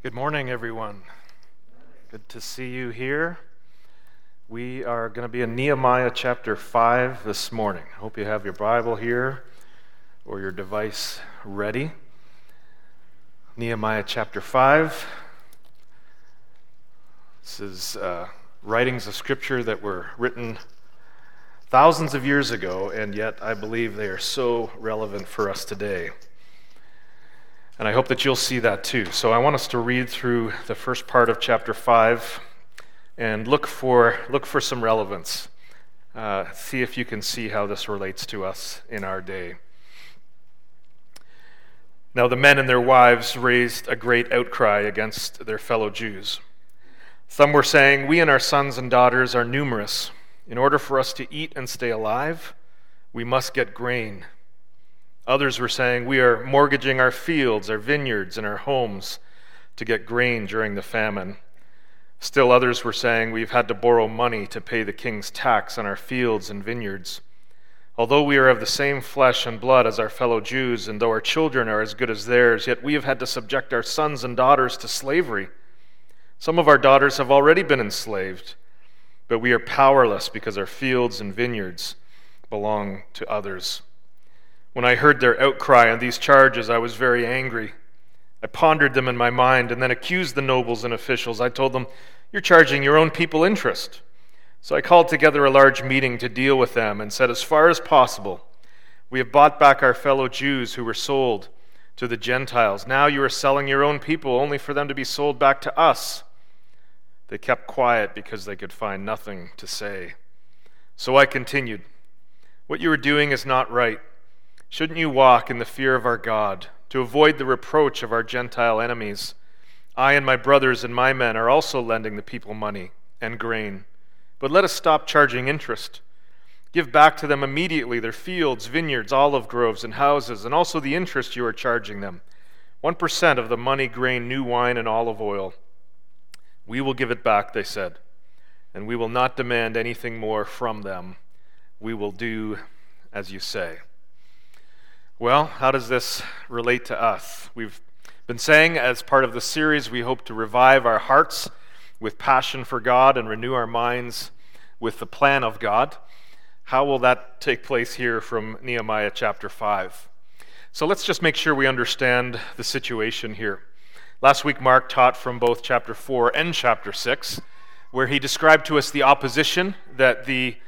Good morning, everyone. Good to see you here. We are going to be in Nehemiah chapter 5 this morning. I hope you have your Bible here or your device ready. Nehemiah chapter 5. This is writings of Scripture that were written thousands of years ago, and yet I believe they are so relevant for us today. And I hope that you'll see that too. So I want us to read through the first part of chapter 5 and look for some relevance. See if you can see how this relates to us in our day. Now the men and their wives raised a great outcry against their fellow Jews. Some were saying, "We and our sons and daughters are numerous. In order for us to eat and stay alive, we must get grain." Others were saying, "We are mortgaging our fields, our vineyards, and our homes to get grain during the famine." Still others were saying, "We've had to borrow money to pay the king's tax on our fields and vineyards. Although we are of the same flesh and blood as our fellow Jews, and though our children are as good as theirs, yet we have had to subject our sons and daughters to slavery. Some of our daughters have already been enslaved, but we are powerless because our fields and vineyards belong to others." When I heard their outcry and these charges, I was very angry. I pondered them in my mind and then accused the nobles and officials. I told them, "You're charging your own people interest." So I called together a large meeting to deal with them and said, "As far as possible, we have bought back our fellow Jews who were sold to the Gentiles. Now you are selling your own people only for them to be sold back to us." They kept quiet because they could find nothing to say. So I continued, "What you are doing is not right. Shouldn't you walk in the fear of our God to avoid the reproach of our Gentile enemies? I and my brothers and my men are also lending the people money and grain. But let us stop charging interest. Give back to them immediately their fields, vineyards, olive groves, and houses, and also the interest you are charging them, 1% of the money, grain, new wine, and olive oil." "We will give it back," they said, "and we will not demand anything more from them. We will do as you say." Well, how does this relate to us? We've been saying, as part of the series, we hope to revive our hearts with passion for God and renew our minds with the plan of God. How will that take place here from Nehemiah chapter 5? So let's just make sure we understand the situation here. Last week, Mark taught from both chapter 4 and chapter 6, where he described to us the opposition that the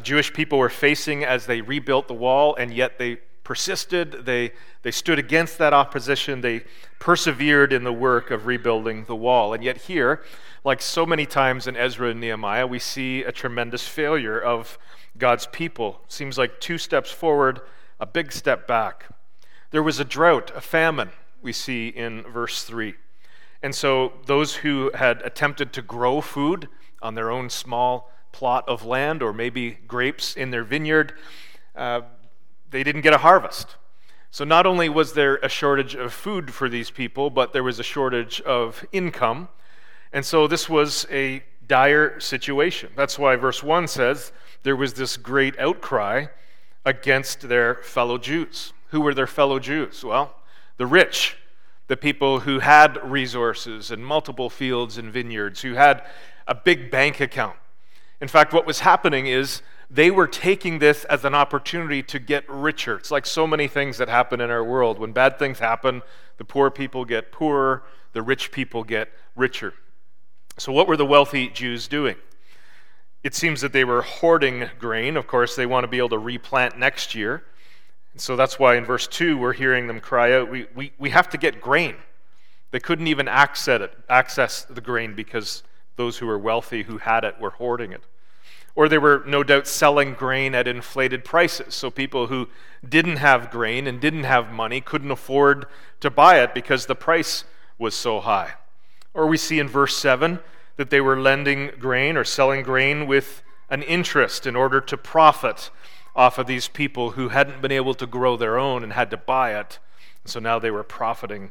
Jewish people were facing as they rebuilt the wall, and yet they persisted, they stood against that opposition, they persevered in the work of rebuilding the wall. And yet here, like so many times in Ezra and Nehemiah, we see a tremendous failure of God's people. Seems like two steps forward, a big step back. There was a drought, a famine, we see in verse 3. And so those who had attempted to grow food on their own small plot of land, or maybe grapes in their vineyard, they didn't get a harvest. So not only was there a shortage of food for these people, but there was a shortage of income. And so this was a dire situation. That's why verse 1 says there was this great outcry against their fellow Jews. Who were their fellow Jews? Well, the rich, the people who had resources and multiple fields and vineyards, who had a big bank account. In fact, what was happening is they were taking this as an opportunity to get richer. It's like so many things that happen in our world. When bad things happen, the poor people get poorer, the rich people get richer. So what were the wealthy Jews doing? It seems that they were hoarding grain. Of course, they want to be able to replant next year. And so that's why in verse 2, we're hearing them cry out, we have to get grain. They couldn't even access the grain because those who were wealthy, who had it, were hoarding it. Or they were no doubt selling grain at inflated prices. So people who didn't have grain and didn't have money couldn't afford to buy it because the price was so high. Or we see in verse 7 that they were lending grain or selling grain with an interest in order to profit off of these people who hadn't been able to grow their own and had to buy it. So now they were profiting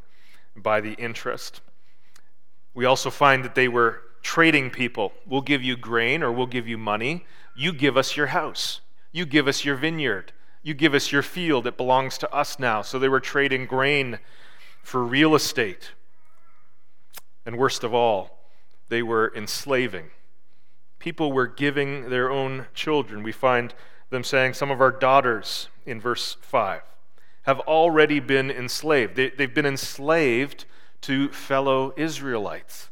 by the interest. We also find that they were trading people. We'll give you grain or we'll give you money. You give us your house. You give us your vineyard. You give us your field. It belongs to us now. So they were trading grain for real estate. And worst of all, they were enslaving. People were giving their own children. We find them saying, some of our daughters, in verse 5, have already been enslaved. They've been enslaved to fellow Israelites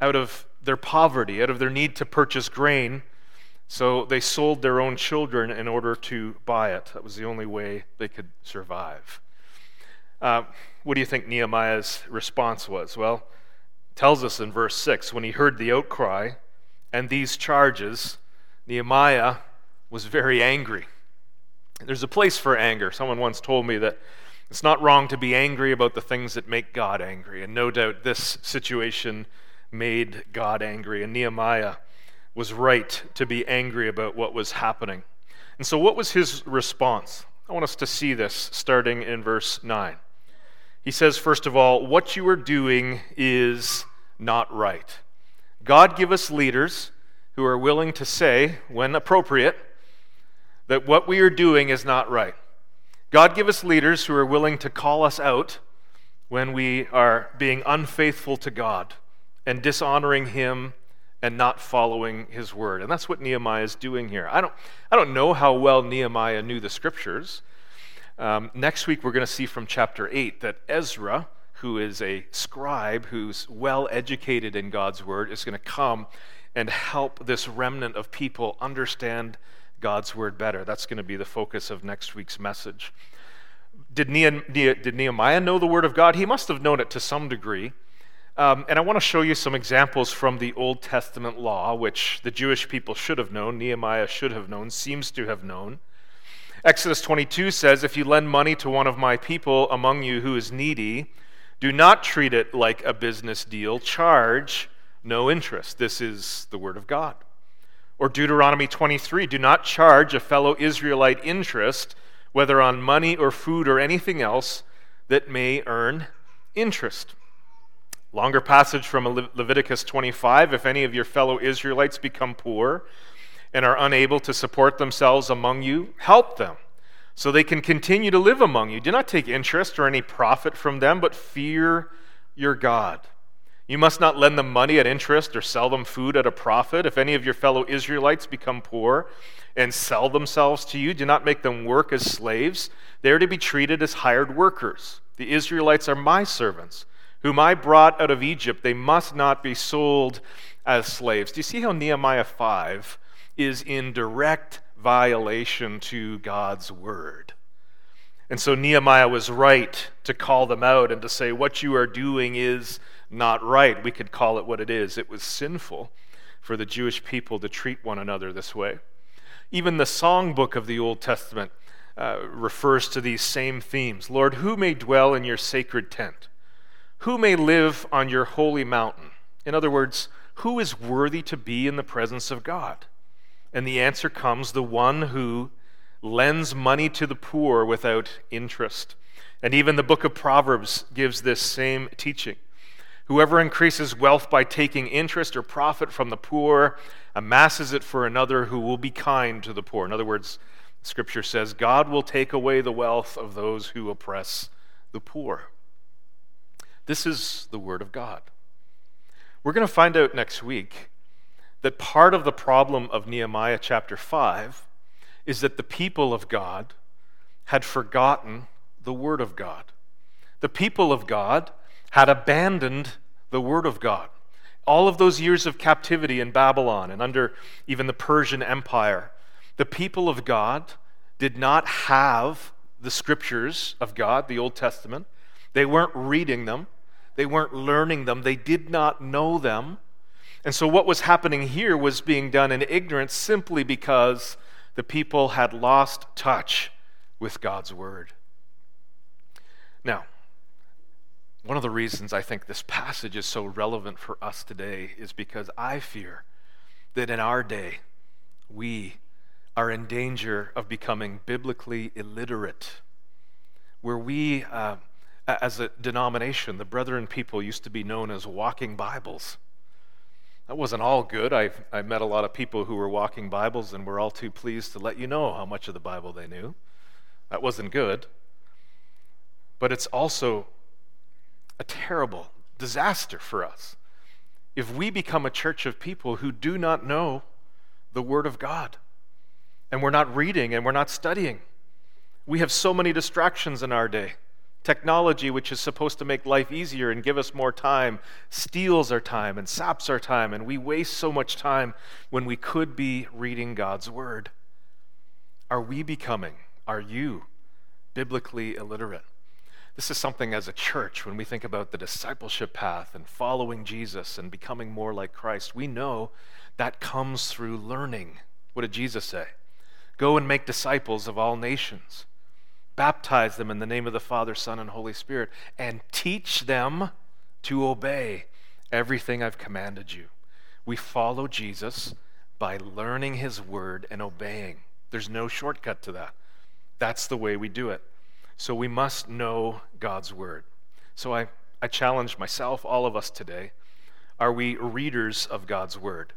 out of their poverty, out of their need to purchase grain. So they sold their own children in order to buy it. That was the only way they could survive. What do you think Nehemiah's response was? Well, it tells us in verse 6, when he heard the outcry and these charges, Nehemiah was very angry. There's a place for anger. Someone once told me that it's not wrong to be angry about the things that make God angry. And no doubt this situation made God angry. And Nehemiah was right to be angry about what was happening. And so what was his response? I want us to see this starting in verse 9. He says, first of all, what you are doing is not right. God give us leaders who are willing to say, when appropriate, that what we are doing is not right. God give us leaders who are willing to call us out when we are being unfaithful to God and dishonoring him and not following his word. And that's what Nehemiah is doing here. I don't know how well Nehemiah knew the scriptures. Next week we're going to see from chapter 8 that Ezra, who is a scribe who's well educated in God's word, is going to come and help this remnant of people understand God's word better. That's going to be the focus of next week's message. Did Nehemiah know the word of God? He must have known it to some degree. And I want to show you some examples from the Old Testament law, which the Jewish people should have known, Nehemiah should have known, seems to have known. Exodus 22 says, if you lend money to one of my people among you who is needy, do not treat it like a business deal. Charge no interest. This is the word of God. Or Deuteronomy 23, do not charge a fellow Israelite interest, whether on money or food or anything else that may earn interest. Longer passage from Leviticus 25, if any of your fellow Israelites become poor and are unable to support themselves among you, help them so they can continue to live among you. Do not take interest or any profit from them, but fear your God. You must not lend them money at interest or sell them food at a profit. If any of your fellow Israelites become poor and sell themselves to you, do not make them work as slaves. They are to be treated as hired workers. The Israelites are my servants, whom I brought out of Egypt. They must not be sold as slaves. Do you see how Nehemiah 5 is in direct violation to God's word? And so Nehemiah was right to call them out and to say, what you are doing is not right. We could call it what it is. It was sinful for the Jewish people to treat one another this way. Even the songbook of the Old Testament refers to these same themes. Lord, who may dwell in your sacred tent? Who may live on your holy mountain? In other words, who is worthy to be in the presence of God? And the answer comes, the one who lends money to the poor without interest. And even the book of Proverbs gives this same teaching. Whoever increases wealth by taking interest or profit from the poor amasses it for another who will be kind to the poor. In other words, Scripture says, God will take away the wealth of those who oppress the poor. This is the word of God. We're going to find out next week that part of the problem of Nehemiah chapter 5 is that the people of God had forgotten the word of God. The people of God had abandoned the word of God. All of those years of captivity in Babylon and under even the Persian Empire, the people of God did not have the scriptures of God, the Old Testament. They weren't reading them. They weren't learning them. They did not know them. And so what was happening here was being done in ignorance simply because the people had lost touch with God's word. Now, one of the reasons I think this passage is so relevant for us today is because I fear that in our day, we are in danger of becoming biblically illiterate, where we... As a denomination, the Brethren people used to be known as walking Bibles. That wasn't all good. I met a lot of people who were walking Bibles and were all too pleased to let you know how much of the Bible they knew. That wasn't good. But it's also a terrible disaster for us if we become a church of people who do not know the Word of God, and we're not reading and we're not studying. We have so many distractions in our day. Technology, which is supposed to make life easier and give us more time, steals our time and saps our time, and we waste so much time when we could be reading God's Word. Are we becoming, are you, biblically illiterate? This is something as a church, when we think about the discipleship path and following Jesus and becoming more like Christ, we know that comes through learning. What did Jesus say? Go and make disciples of all nations. Baptize them in the name of the Father, Son, and Holy Spirit, and teach them to obey everything I've commanded you. We follow Jesus by learning his word and obeying. There's no shortcut to that. That's the way we do it. So we must know God's word. So I challenge myself, all of us today, are we readers of God's word?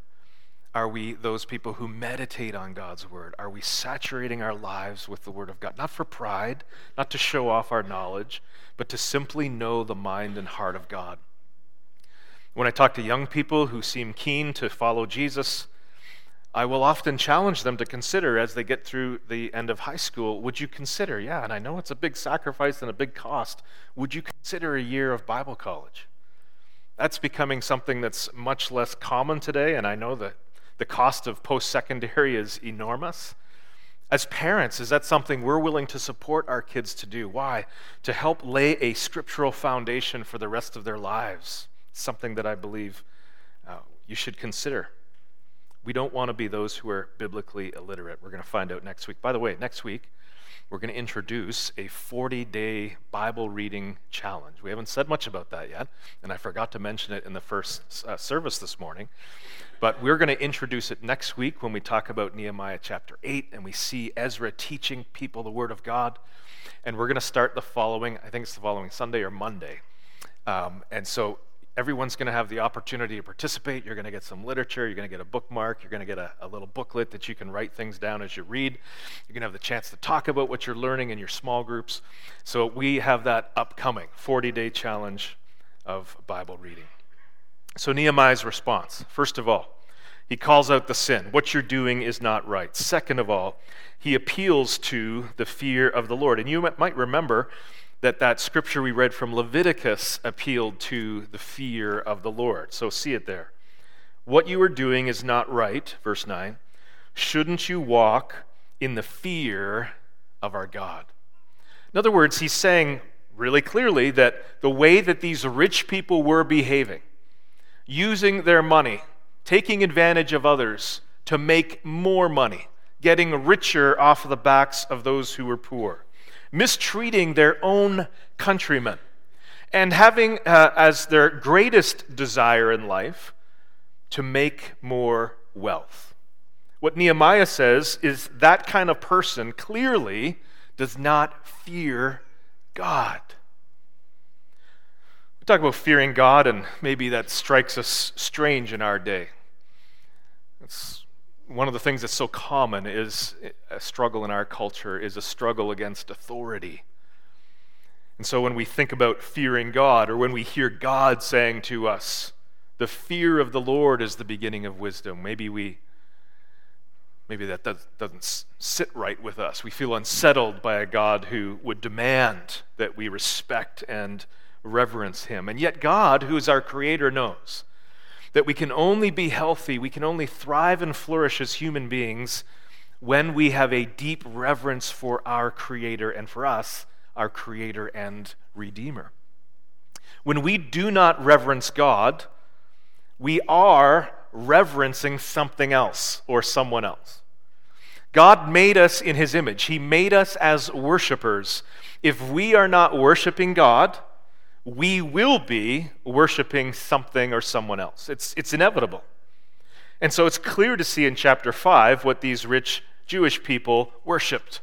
Are we those people who meditate on God's word? Are we saturating our lives with the word of God? Not for pride, not to show off our knowledge, but to simply know the mind and heart of God. When I talk to young people who seem keen to follow Jesus, I will often challenge them to consider as they get through the end of high school, would you consider, and I know it's a big sacrifice and a big cost, would you consider a year of Bible college? That's becoming something that's much less common today, and I know that the cost of post-secondary is enormous. As parents, is that something we're willing to support our kids to do? Why? To help lay a scriptural foundation for the rest of their lives. Something that I believe you should consider. We don't want to be those who are biblically illiterate. We're going to find out next week. By the way, next week, we're going to introduce a 40-day Bible reading challenge. We haven't said much about that yet, and I forgot to mention it in the first service this morning. But we're going to introduce it next week when we talk about Nehemiah chapter 8, and we see Ezra teaching people the Word of God. And we're going to start the following Sunday or Monday. And so everyone's going to have the opportunity to participate. You're going to get some literature. You're going to get a bookmark. You're going to get a little booklet that you can write things down as you read. You're going to have the chance to talk about what you're learning in your small groups. So we have that upcoming 40-day challenge of Bible reading. So Nehemiah's response, first of all, he calls out the sin. What you're doing is not right. Second of all, he appeals to the fear of the Lord. And you might remember that scripture we read from Leviticus appealed to the fear of the Lord. So see it there. What you are doing is not right, verse 9. Shouldn't you walk in the fear of our God? In other words, he's saying really clearly that the way that these rich people were behaving, using their money, taking advantage of others to make more money, getting richer off the backs of those who were poor, mistreating their own countrymen, and having as their greatest desire in life to make more wealth. What Nehemiah says is that kind of person clearly does not fear God. Talk about fearing God, and maybe that strikes us strange in our day. It's one of the things that's so common is a struggle in our culture is a struggle against authority. And so when we think about fearing God, or when we hear God saying to us, the fear of the Lord is the beginning of wisdom, maybe that doesn't sit right with us. We feel unsettled by a God who would demand that we respect and reverence him. And yet God, who is our creator, knows that we can only be healthy, we can only thrive and flourish as human beings when we have a deep reverence for our creator and for us, our creator and redeemer. When we do not reverence God, we are reverencing something else or someone else. God made us in his image. He made us as worshipers. If we are not worshiping God, we will be worshiping something or someone else. It's inevitable. And so it's clear to see in chapter 5 what these rich Jewish people worshipped.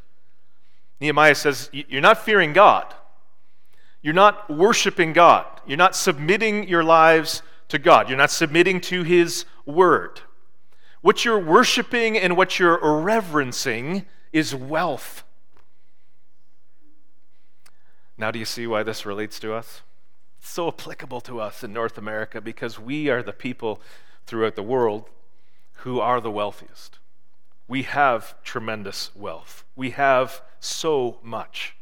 Nehemiah says, you're not fearing God. You're not worshiping God. You're not submitting your lives to God. You're not submitting to his word. What you're worshiping and what you're reverencing is wealth. Now do you see why this relates to us? It's so applicable to us in North America because we are the people throughout the world who are the wealthiest. We have tremendous wealth. We have so much.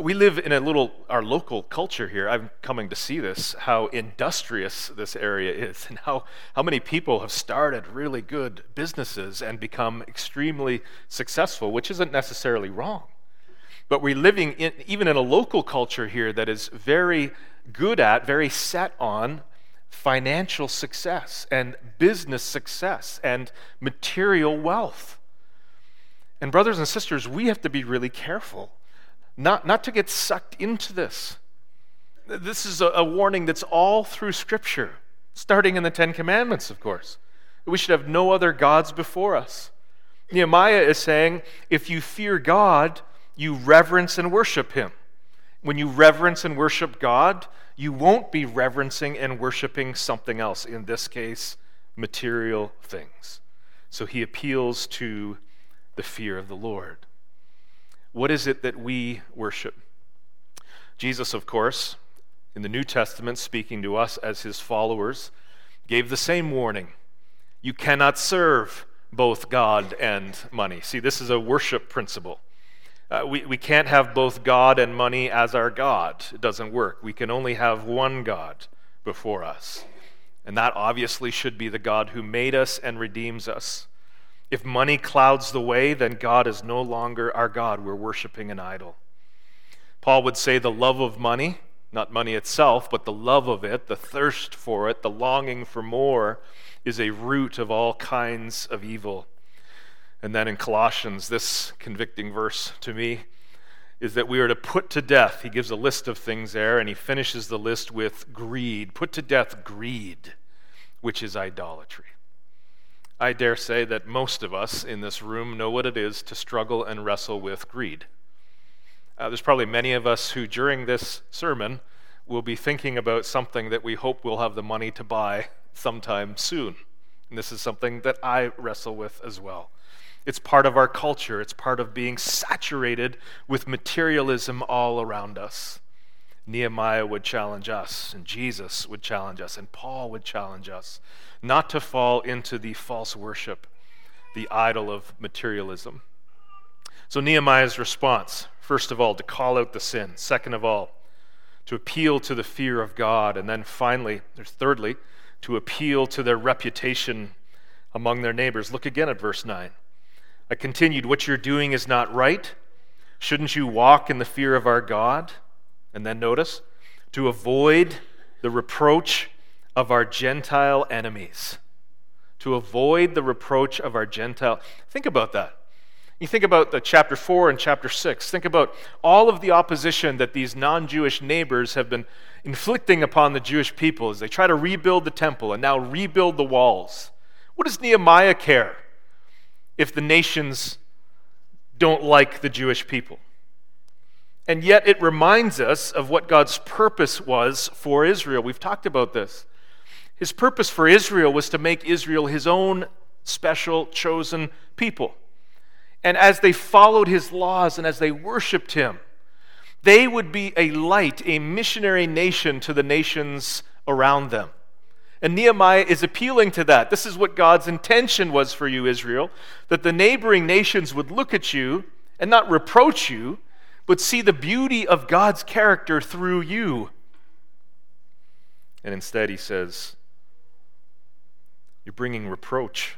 We live in our local culture here. I'm coming to see this, how industrious this area is and how many people have started really good businesses and become extremely successful, which isn't necessarily wrong. But we're living even in a local culture here that is very good at, very set on financial success and business success and material wealth. And brothers and sisters, we have to be really careful not to get sucked into this. This is a warning that's all through Scripture, starting in the Ten Commandments, of course. We should have no other gods before us. Nehemiah is saying, if you fear God, you reverence and worship Him. When you reverence and worship God, you won't be reverencing and worshiping something else, in this case, material things. So he appeals to the fear of the Lord. What is it that we worship? Jesus, of course, in the New Testament, speaking to us as His followers, gave the same warning. You cannot serve both God and money. See, this is a worship principle. We can't have both God and money as our God. It doesn't work. We can only have one God before us. And that obviously should be the God who made us and redeems us. If money clouds the way, then God is no longer our God. We're worshiping an idol. Paul would say the love of money, not money itself, but the love of it, the thirst for it, the longing for more, is a root of all kinds of evil. And then in Colossians, this convicting verse to me is that we are to put to death. He gives a list of things there, and he finishes the list with greed. Put to death greed, which is idolatry. I dare say that most of us in this room know what it is to struggle and wrestle with greed. There's probably many of us who, during this sermon, will be thinking about something that we hope we'll have the money to buy sometime soon. And this is something that I wrestle with as well. It's part of our culture. It's part of being saturated with materialism all around us. Nehemiah would challenge us, and Jesus would challenge us, and Paul would challenge us not to fall into the false worship, the idol of materialism. So Nehemiah's response, first of all, to call out the sin. Second of all, to appeal to the fear of God. And then finally, thirdly, to appeal to their reputation among their neighbors. Look again at verse 9. I continued, what you're doing is not right. Shouldn't you walk in the fear of our God? And then notice, to avoid the reproach of our Gentile enemies. To avoid the reproach of our Gentile. Think about that. You think about the chapter 4 and chapter 6. Think about all of the opposition that these non-Jewish neighbors have been inflicting upon the Jewish people as they try to rebuild the temple and now rebuild the walls. What does Nehemiah care if the nations don't like the Jewish people? And yet it reminds us of what God's purpose was for Israel. We've talked about this. His purpose for Israel was to make Israel His own special chosen people. And as they followed His laws and as they worshiped Him, they would be a light, a missionary nation to the nations around them. And Nehemiah is appealing to that. This is what God's intention was for you, Israel, that the neighboring nations would look at you and not reproach you, but see the beauty of God's character through you. And instead he says, you're bringing reproach.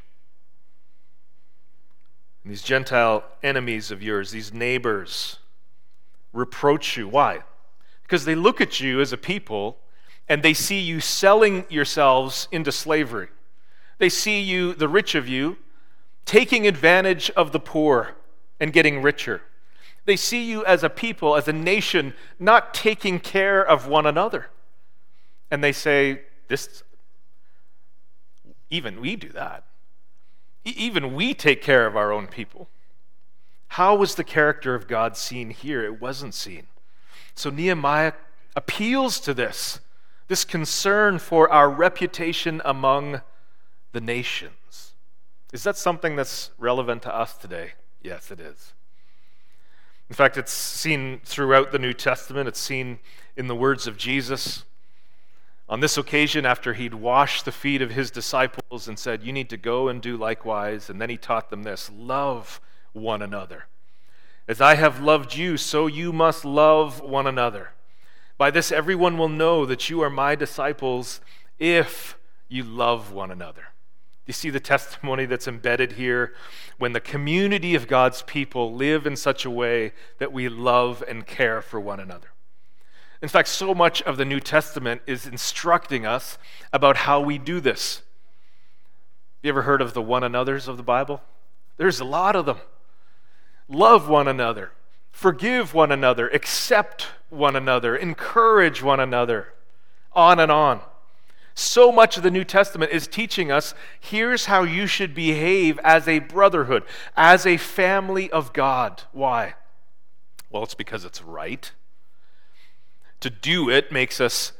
And these Gentile enemies of yours, these neighbors, reproach you. Why? Because they look at you as a people and they see you selling yourselves into slavery. They see you, the rich of you, taking advantage of the poor and getting richer. They see you as a people, as a nation, not taking care of one another. And they say, "This, even we do that. Even we take care of our own people." How was the character of God seen here? It wasn't seen. So Nehemiah appeals to this concern for our reputation among the nations. Is that something that's relevant to us today? Yes, it is. In fact, it's seen throughout the New Testament. It's seen in the words of Jesus. On this occasion, after he'd washed the feet of his disciples and said, "You need to go and do likewise," and then he taught them this, "Love one another. As I have loved you, so you must love one another. By this everyone will know that you are my disciples if you love one another." You see the testimony that's embedded here when the community of God's people live in such a way that we love and care for one another. In fact, so much of the New Testament is instructing us about how we do this. You ever heard of the one another's of the Bible? There's a lot of them. Love one another, forgive one another, accept one another, encourage one another, on and on. So much of the New Testament is teaching us, here's how you should behave as a brotherhood, as a family of God. Why? Well, it's because it's right. To do it makes us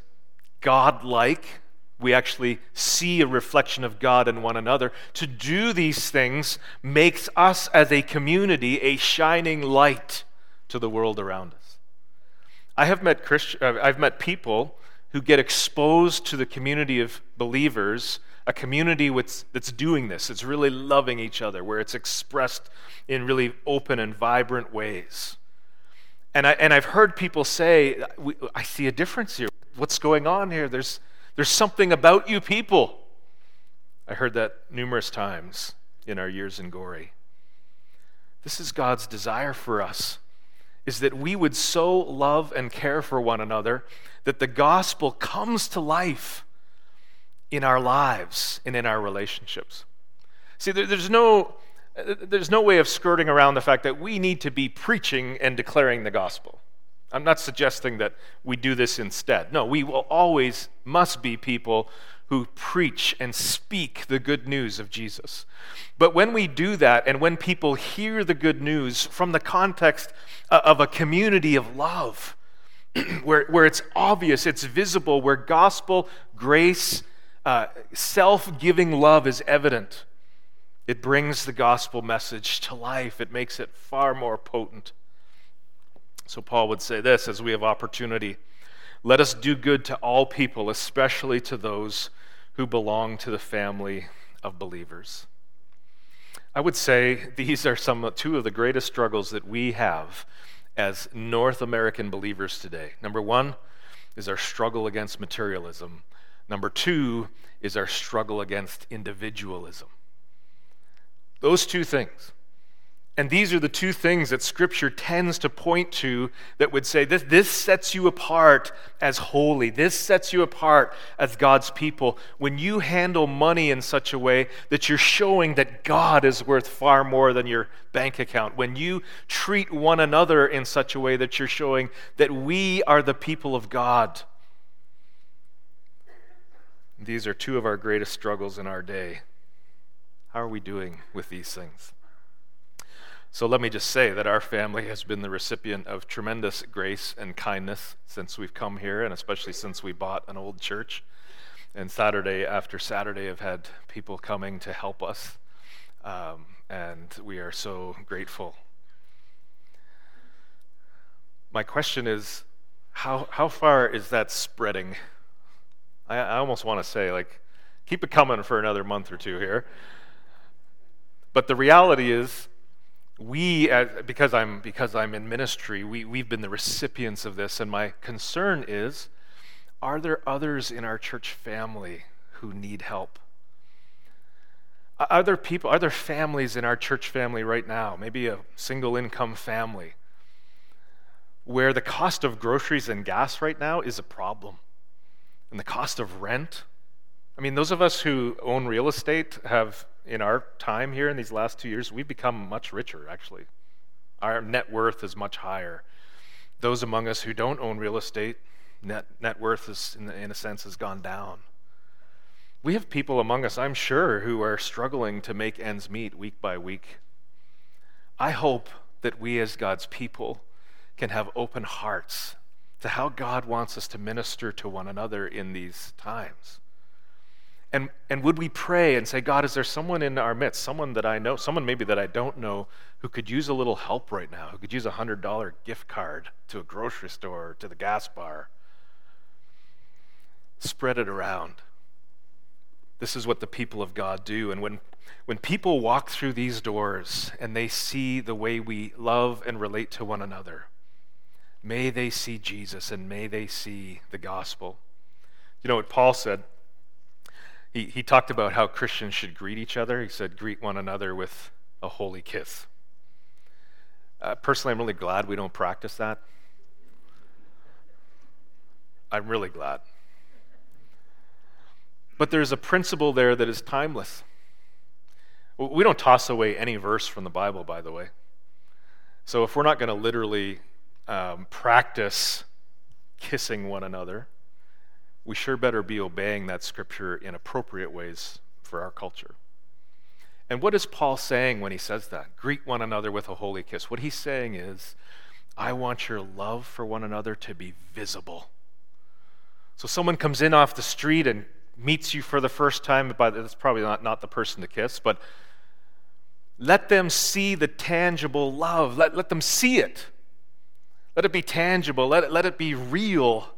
God-like. We actually see a reflection of God in one another. To do these things makes us as a community a shining light to the world around us. I've met people who get exposed to the community of believers, a community that's doing this. It's really loving each other, where it's expressed in really open and vibrant ways. And I've heard people say, "I see a difference here. What's going on here? There's something about you people." I heard that numerous times in our years in Gorey. This is God's desire for us, is that we would so love and care for one another that the gospel comes to life in our lives and in our relationships. See, there's no way of skirting around the fact that we need to be preaching and declaring the gospel. I'm not suggesting that we do this instead. No, we will always must be people who preach and speak the good news of Jesus. But when we do that, and when people hear the good news from the context of a community of love, where it's obvious, it's visible, where gospel, grace, self-giving love is evident, it brings the gospel message to life. It makes it far more potent. So Paul would say this, as we have opportunity, let us do good to all people, especially to those who belong to the family of believers. I would say these are two of the greatest struggles that we have as North American believers today. Number one is our struggle against materialism. Number two is our struggle against individualism. Those two things. And these are the two things that Scripture tends to point to that would say this sets you apart as holy. This sets you apart as God's people. When you handle money in such a way that you're showing that God is worth far more than your bank account. When you treat one another in such a way that you're showing that we are the people of God. These are two of our greatest struggles in our day. How are we doing with these things? So let me just say that our family has been the recipient of tremendous grace and kindness since we've come here, and especially since we bought an old church. And Saturday after Saturday, I've had people coming to help us, and we are so grateful. My question is, how far is that spreading? I almost want to say, keep it coming for another month or two here. But the reality is, because I'm in ministry, we've been the recipients of this, and my concern is, are there others in our church family who need help? Are there families in our church family right now, maybe a single income family, where the cost of groceries and gas right now is a problem, and the cost of rent? I mean, those of us who own real estate have, in our time here in these last 2 years, we've become much richer, actually. Our net worth is much higher. Those among us who don't own real estate, net worth is, in a sense, has gone down. We have people among us, I'm sure, who are struggling to make ends meet week by week. I hope that we as God's people can have open hearts to how God wants us to minister to one another in these times. And would we pray and say, God, is there someone in our midst, someone that I know, someone maybe that I don't know, who could use a little help right now, who could use a $100 gift card to a grocery store, to the gas bar? Spread it around. This is what the people of God do. And when people walk through these doors and they see the way we love and relate to one another, may they see Jesus and may they see the gospel. You know what Paul said? He talked about how Christians should greet each other. He said, greet one another with a holy kiss. Personally, I'm really glad we don't practice that. I'm really glad. But there's a principle there that is timeless. We don't toss away any verse from the Bible, by the way. So if we're not going to literally practice kissing one another, we sure better be obeying that scripture in appropriate ways for our culture. And what is Paul saying when he says that? Greet one another with a holy kiss. What he's saying is, I want your love for one another to be visible. So someone comes in off the street and meets you for the first time, but that's probably not the person to kiss, but let them see the tangible love. Let them see it. Let it be tangible. Let it be real.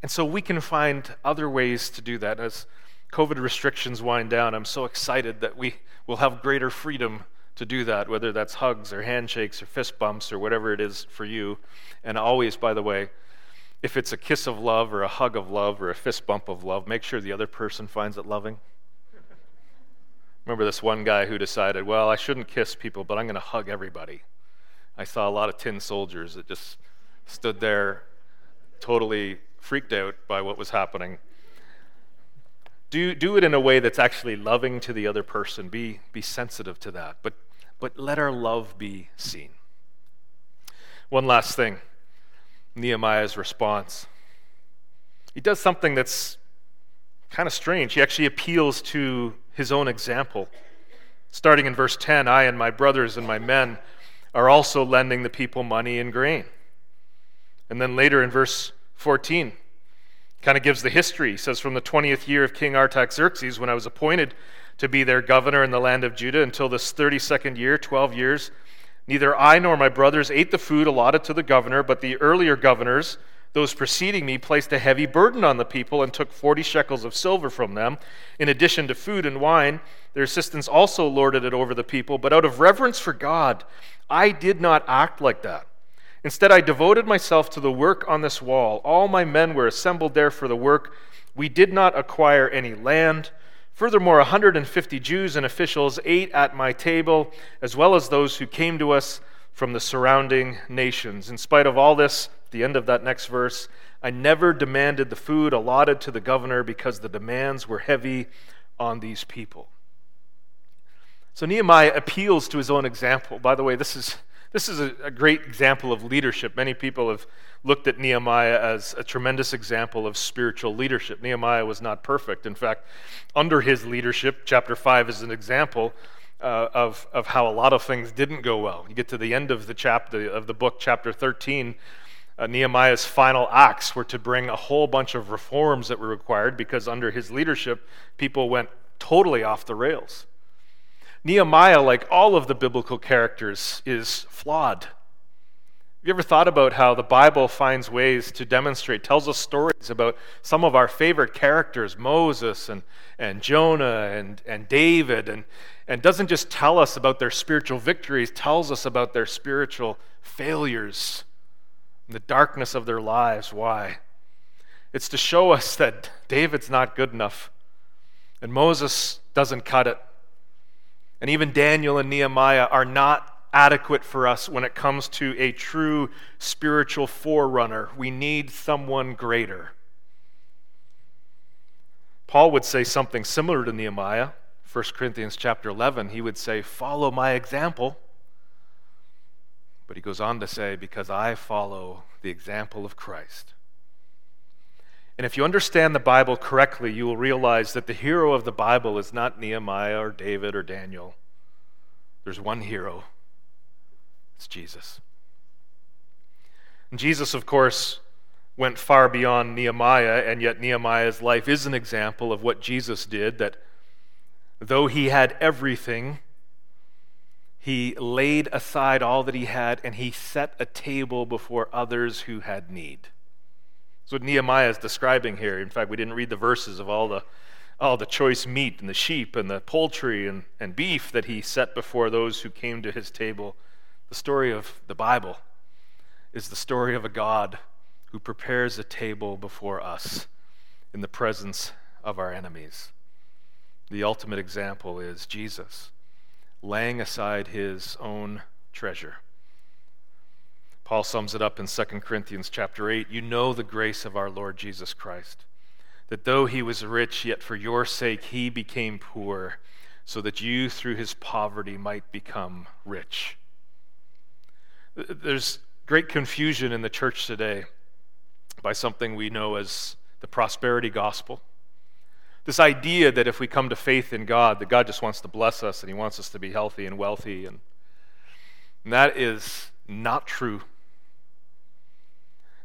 And so we can find other ways to do that. As COVID restrictions wind down, I'm so excited that we will have greater freedom to do that, whether that's hugs or handshakes or fist bumps or whatever it is for you. And always, by the way, if it's a kiss of love or a hug of love or a fist bump of love, make sure the other person finds it loving. Remember this one guy who decided, well, I shouldn't kiss people, but I'm going to hug everybody. I saw a lot of tin soldiers that just stood there totally freaked out by what was happening. Do it in a way that's actually loving to the other person. Be sensitive to that. But let our love be seen. One last thing. Nehemiah's response. He does something that's kind of strange. He actually appeals to his own example. Starting in verse 10, I and my brothers and my men are also lending the people money and grain. And then later in verse 14, kind of gives the history. He says, from the 20th year of King Artaxerxes, when I was appointed to be their governor in the land of Judah, until this 32nd year, 12 years, neither I nor my brothers ate the food allotted to the governor, but the earlier governors, those preceding me, placed a heavy burden on the people and took 40 shekels of silver from them. In addition to food and wine, their assistants also lorded it over the people. But out of reverence for God, I did not act like that. Instead, I devoted myself to the work on this wall. All my men were assembled there for the work. We did not acquire any land. Furthermore, 150 Jews and officials ate at my table, as well as those who came to us from the surrounding nations. In spite of all this, at the end of that next verse, I never demanded the food allotted to the governor because the demands were heavy on these people. So Nehemiah appeals to his own example. By the way, this is a great example of leadership. Many people have looked at Nehemiah as a tremendous example of spiritual leadership. Nehemiah was not perfect. In fact, under his leadership, chapter 5 is an example of how a lot of things didn't go well. You get to the end of the chapter of the book, chapter 13, Nehemiah's final acts were to bring a whole bunch of reforms that were required because under his leadership, people went totally off the rails. Nehemiah, like all of the biblical characters, is flawed. Have you ever thought about how the Bible finds ways to demonstrate, tells us stories about some of our favorite characters, Moses and Jonah and David, and doesn't just tell us about their spiritual victories, tells us about their spiritual failures, and the darkness of their lives. Why? It's to show us that David's not good enough, and Moses doesn't cut it. And even Daniel and Nehemiah are not adequate for us when it comes to a true spiritual forerunner. We need someone greater. Paul would say something similar to Nehemiah, 1 Corinthians chapter 11. He would say, follow my example. But he goes on to say, because I follow the example of Christ. And if you understand the Bible correctly, you will realize that the hero of the Bible is not Nehemiah or David or Daniel. There's one hero. It's Jesus. And Jesus, of course, went far beyond Nehemiah, and yet Nehemiah's life is an example of what Jesus did, that though he had everything, he laid aside all that he had, and he set a table before others who had need. That's what Nehemiah is describing here. In fact, we didn't read the verses of all the choice meat and the sheep and the poultry and beef that he set before those who came to his table. The story of the Bible is the story of a God who prepares a table before us in the presence of our enemies. The ultimate example is Jesus laying aside his own treasure. Paul sums it up in 2 Corinthians chapter 8, "You know the grace of our Lord Jesus Christ, that though he was rich, yet for your sake he became poor, so that you through his poverty might become rich." There's great confusion in the church today by something we know as the prosperity gospel. This idea that if we come to faith in God, that God just wants to bless us and he wants us to be healthy and wealthy, and that is not true.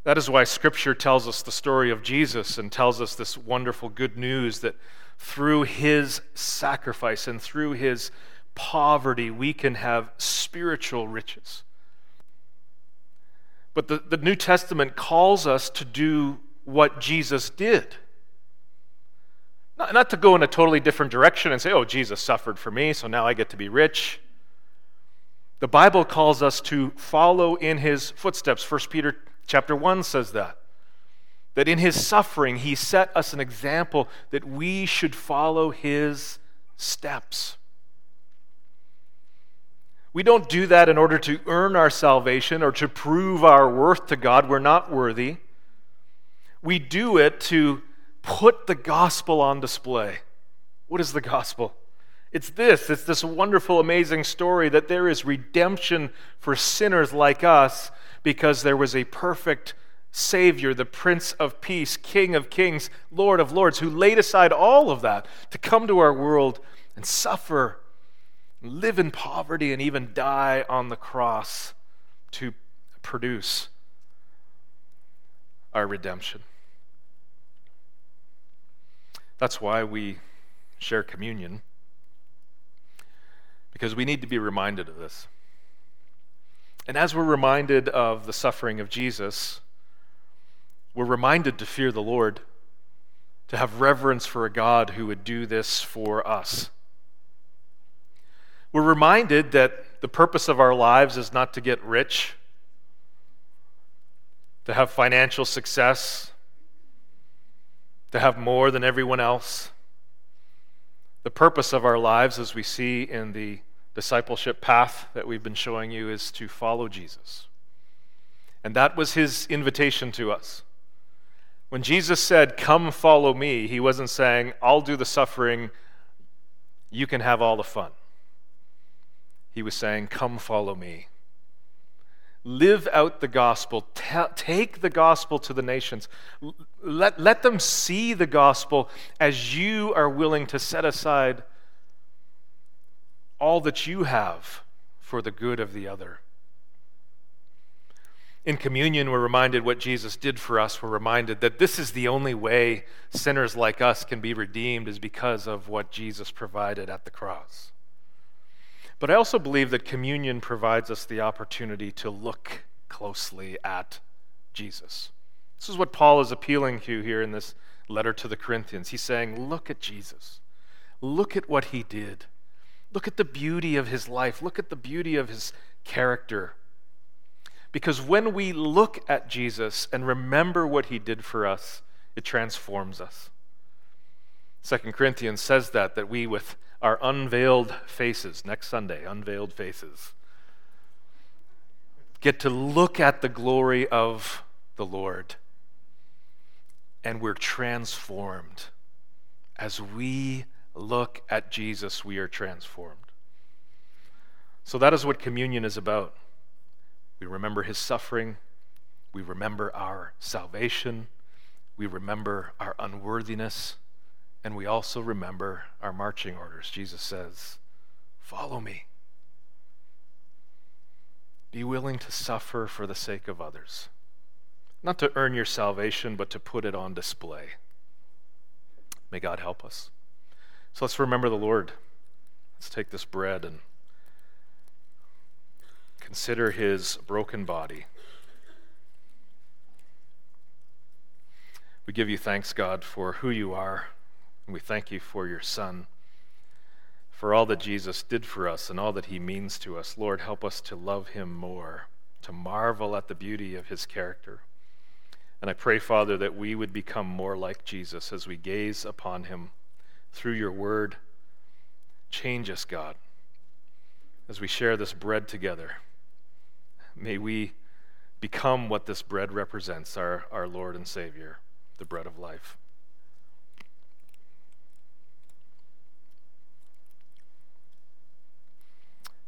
That is why Scripture tells us the story of Jesus and tells us this wonderful good news that through his sacrifice and through his poverty, we can have spiritual riches. But the New Testament calls us to do what Jesus did. Not to go in a totally different direction and say, oh, Jesus suffered for me, so now I get to be rich. The Bible calls us to follow in his footsteps. 1 Peter chapter 1 says that in his suffering he set us an example that we should follow his steps. We don't do that in order to earn our salvation or to prove our worth to God. We're not worthy. We do it to put the gospel on display. What is the gospel? It's this wonderful, amazing story that there is redemption for sinners like us because there was a perfect Savior, the Prince of Peace, King of Kings, Lord of Lords, who laid aside all of that to come to our world and suffer, live in poverty, and even die on the cross to produce our redemption. That's why we share communion, because we need to be reminded of this. And as we're reminded of the suffering of Jesus, we're reminded to fear the Lord, to have reverence for a God who would do this for us. We're reminded that the purpose of our lives is not to get rich, to have financial success, to have more than everyone else. The purpose of our lives, as we see in the discipleship path that we've been showing you, is to follow Jesus. And that was his invitation to us. When Jesus said, "Come follow me," he wasn't saying, "I'll do the suffering, you can have all the fun." He was saying, "Come follow me." Live out the gospel. Take the gospel to the nations. Let them see the gospel as you are willing to set aside all that you have for the good of the other. In communion, we're reminded what Jesus did for us. We're reminded that this is the only way sinners like us can be redeemed, is because of what Jesus provided at the cross. But I also believe that communion provides us the opportunity to look closely at Jesus. This is what Paul is appealing to here in this letter to the Corinthians. He's saying, look at Jesus. Look at what he did. Look at the beauty of his life. Look at the beauty of his character. Because when we look at Jesus and remember what he did for us, it transforms us. 2 Corinthians says that we with our unveiled faces, next Sunday, unveiled faces, get to look at the glory of the Lord. And we're transformed. As we look at Jesus, we are transformed. So that is what communion is about. We remember his suffering. We remember our salvation. We remember our unworthiness. And we also remember our marching orders. Jesus says, "Follow me." Be willing to suffer for the sake of others. not to earn your salvation, but to put it on display. May God help us. So let's remember the Lord. Let's take this bread and consider his broken body. We give you thanks, God, for who you are, and we thank you for your Son, for all that Jesus did for us and all that he means to us. Lord, help us to love him more, to marvel at the beauty of his character. And I pray, Father, that we would become more like Jesus as we gaze upon him through your word. Change us, God, as we share this bread together. May we become what this bread represents, our Lord and Savior, the bread of life.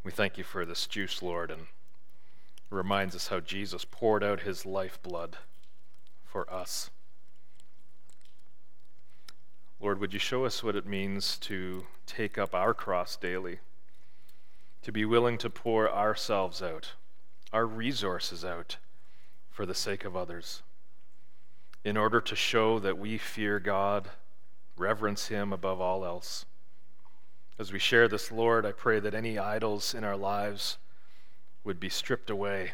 We thank you for this juice, Lord, and it reminds us how Jesus poured out his lifeblood for us. Lord, would you show us what it means to take up our cross daily, to be willing to pour ourselves out, our resources out, for the sake of others, in order to show that we fear God, reverence him above all else. As we share this, Lord, I pray that any idols in our lives would be stripped away,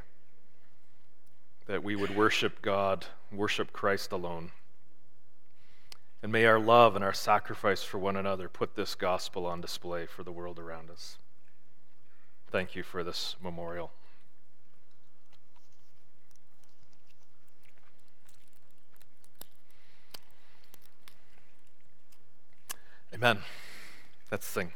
that we would worship God, worship Christ alone. And may our love and our sacrifice for one another put this gospel on display for the world around us. Thank you for this memorial. Amen. Let's sing.